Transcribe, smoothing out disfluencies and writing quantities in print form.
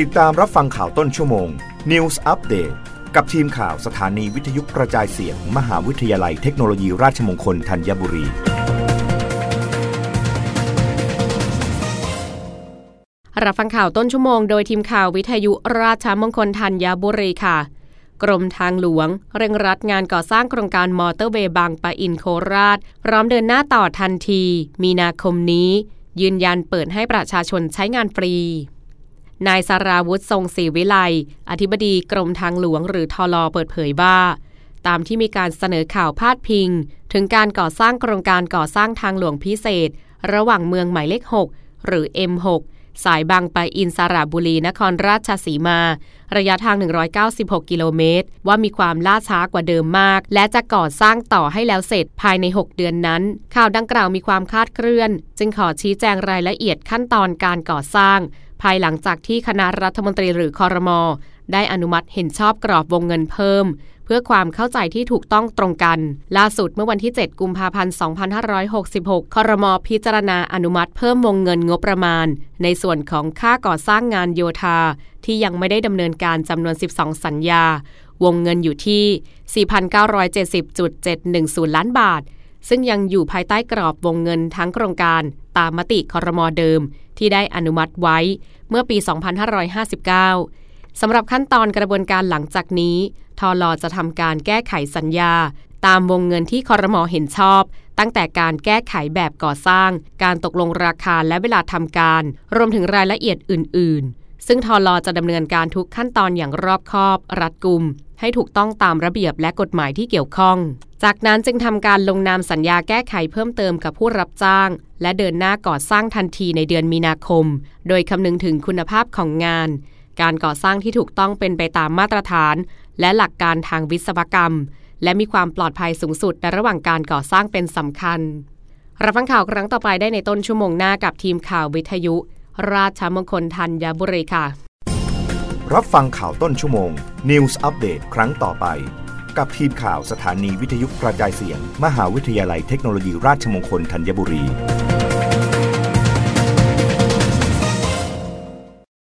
ติดตามรับฟังข่าวต้นชั่วโมง News Update กับทีมข่าวสถานีวิทยุกระจายเสียง มหาวิทยาลัยเทคโนโลยีราชมงคลธัญบุรีรับฟังข่าวต้นชั่วโมงโดยทีมข่าววิทยุราชมงคลธัญบุรีค่ะกรมทางหลวงเร่งรัดงานก่อสร้างโครงการมอเตอร์เวย์บางปะอินโคราชพร้อมเดินหน้าต่อทันทีมีนาคมนี้ยืนยันเปิดให้ประชาชนใช้งานฟรีนายสราวุธทรงศรีวิไลอธิบดีกรมทางหลวงหรือทล.เปิดเผยว่าตามที่มีการเสนอข่าวพาดพิงถึงการก่อสร้างโครงการก่อสร้างทางหลวงพิเศษระหว่างเมืองหมายเลข6หรือ M6สายบางปะอินสระบุรีนครราชสีมาระยะทาง196กิโลเมตรว่ามีความล่าช้ากว่าเดิมมากและจะก่อสร้างต่อให้แล้วเสร็จภายใน6เดือนนั้นข่าวดังกล่าวมีความคลาดเคลื่อนจึงขอชี้แจงรายละเอียดขั้นตอนการก่อสร้างภายหลังจากที่คณะรัฐมนตรีหรือครม.ได้อนุมัติเห็นชอบกรอบวงเงินเพิ่มเพื่อความเข้าใจที่ถูกต้องตรงกันล่าสุดเมื่อวันที่7กุมภาพันธ์2566ครม.พิจารณาอนุมัติเพิ่มวงเงินงบประมาณในส่วนของค่าก่อสร้างงานโยธาที่ยังไม่ได้ดำเนินการจำนวน12สัญญาวงเงินอยู่ที่ 4,970.710 ล้านบาทซึ่งยังอยู่ภายใต้กรอบวงเงินทั้งโครงการตามมติครม.เดิมที่ได้อนุมัติไว้เมื่อปี2559สำหรับขั้นตอนกระบวนการหลังจากนี้ทล.จะทำการแก้ไขสัญญาตามวงเงินที่ครม.เห็นชอบตั้งแต่การแก้ไขแบบก่อสร้างการตกลงราคาและเวลาทำการรวมถึงรายละเอียดอื่นๆซึ่งทล.จะดำเนินการทุกขั้นตอนอย่างรอบคอบรัดกุมให้ถูกต้องตามระเบียบและกฎหมายที่เกี่ยวข้องจากนั้นจึงทำการลงนามสัญญาแก้ไขเพิ่มเติมกับผู้รับจ้างและเดินหน้าก่อสร้างทันทีในเดือนมีนาคมโดยคำนึงถึงคุณภาพของงานการก่อสร้างที่ถูกต้องเป็นไปตามมาตรฐานและหลักการทางวิศวกรรมและมีความปลอดภัยสูงสุดในระหว่างการก่อสร้างเป็นสำคัญรับฟังข่าวครั้งต่อไปได้ในต้นชั่วโมงหน้ากับทีมข่าววิทยุราชมงคลธัญบุรีค่ะรับฟังข่าวต้นชั่วโมง News Update ครั้งต่อไปกับทีมข่าวสถานีวิทยุกระจายเสียงมหาวิทยาลัยเทคโนโลยีราชมงคลธัญบุรี